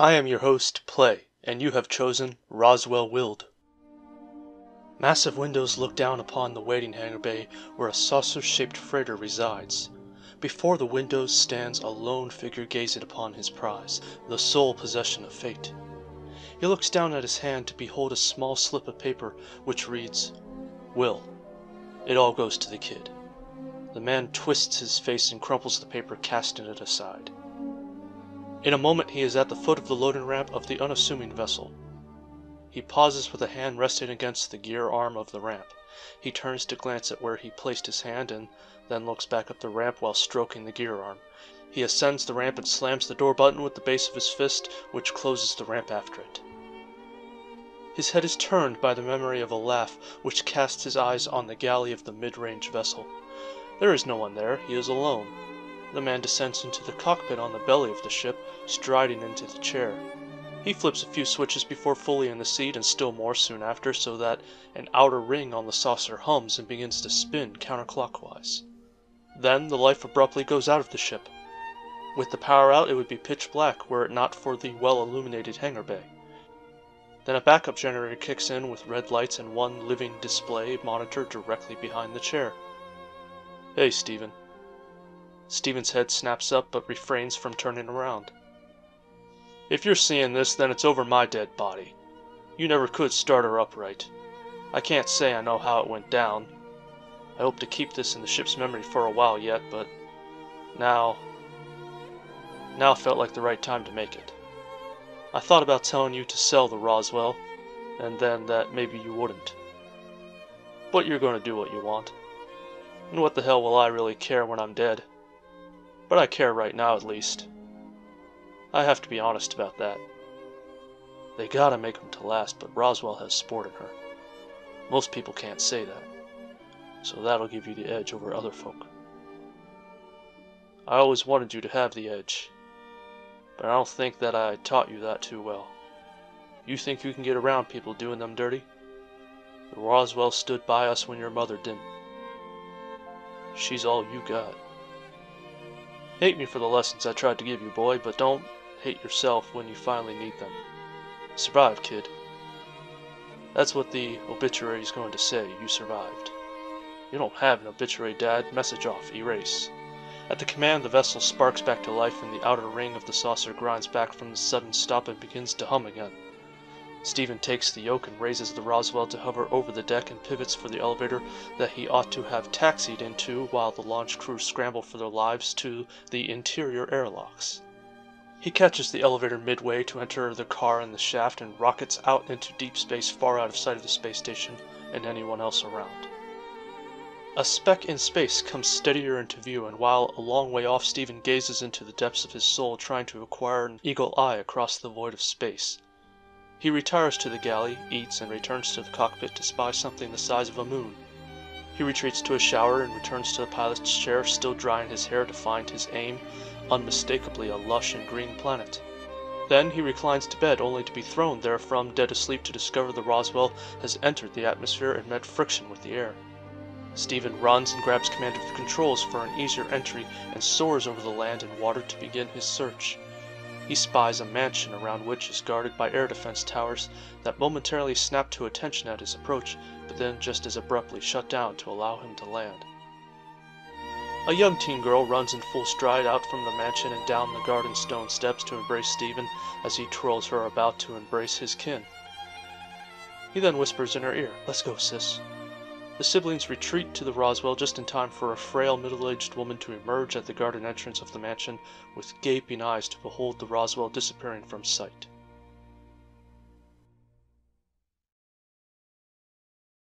I am your host, Play, and you have chosen Roswell Willed. Massive windows look down upon the waiting hangar bay where a saucer-shaped freighter resides. Before the windows stands a lone figure gazing upon his prize, the sole possession of fate. He looks down at his hand to behold a small slip of paper which reads, "Will, it all goes to the kid." The man twists his face and crumples the paper, casting it aside. In a moment he is at the foot of the loading ramp of the unassuming vessel. He pauses with a hand resting against the gear arm of the ramp. He turns to glance at where he placed his hand and then looks back up the ramp while stroking the gear arm. He ascends the ramp and slams the door button with the base of his fist, which closes the ramp after it. His head is turned by the memory of a laugh which casts his eyes on the galley of the mid-range vessel. There is no one there, he is alone. The man descends into the cockpit on the belly of the ship, striding into the chair. He flips a few switches before fully in the seat and still more soon after, so that an outer ring on the saucer hums and begins to spin counterclockwise. Then the life abruptly goes out of the ship. With the power out, it would be pitch black were it not for the well-illuminated hangar bay. Then a backup generator kicks in with red lights and one living display monitor directly behind the chair. "Hey, Steven." Steven's head snaps up but refrains from turning around. "If you're seeing this, then it's over my dead body. You never could start her up right. I can't say I know how it went down. I hope to keep this in the ship's memory for a while yet, but now felt like the right time to make it. I thought about telling you to sell the Roswell, and then that maybe you wouldn't. But you're going to do what you want. And what the hell will I really care when I'm dead? But I care right now, at least. I have to be honest about that. They gotta make them to last, but Roswell has sport in her. Most people can't say that. So that'll give you the edge over other folk. I always wanted you to have the edge, but I don't think that I taught you that too well. You think you can get around people doing them dirty? The Roswell stood by us when your mother didn't. She's all you got. Hate me for the lessons I tried to give you, boy, but don't hate yourself when you finally need them. Survive, kid. That's what the obituary is going to say, you survived. You don't have an obituary, Dad. Message off. Erase." At the command, the vessel sparks back to life and the outer ring of the saucer grinds back from the sudden stop and begins to hum again. Steven takes the yoke and raises the Roswell to hover over the deck and pivots for the elevator that he ought to have taxied into while the launch crew scramble for their lives to the interior airlocks. He catches the elevator midway to enter the car in the shaft and rockets out into deep space far out of sight of the space station and anyone else around. A speck in space comes steadier into view, and while a long way off, Steven gazes into the depths of his soul, trying to acquire an eagle eye across the void of space. He retires to the galley, eats, and returns to the cockpit to spy something the size of a moon. He retreats to a shower and returns to the pilot's chair, still drying his hair, to find his aim, unmistakably a lush and green planet. Then he reclines to bed, only to be thrown therefrom, dead asleep, to discover the Roswell has entered the atmosphere and met friction with the air. Steven runs and grabs command of the controls for an easier entry and soars over the land and water to begin his search. He spies a mansion around which is guarded by air defense towers that momentarily snap to attention at his approach, but then just as abruptly shut down to allow him to land. A young teen girl runs in full stride out from the mansion and down the garden stone steps to embrace Steven as he twirls her about to embrace his kin. He then whispers in her ear, "Let's go, sis." The siblings retreat to the Roswell just in time for a frail middle-aged woman to emerge at the garden entrance of the mansion with gaping eyes to behold the Roswell disappearing from sight.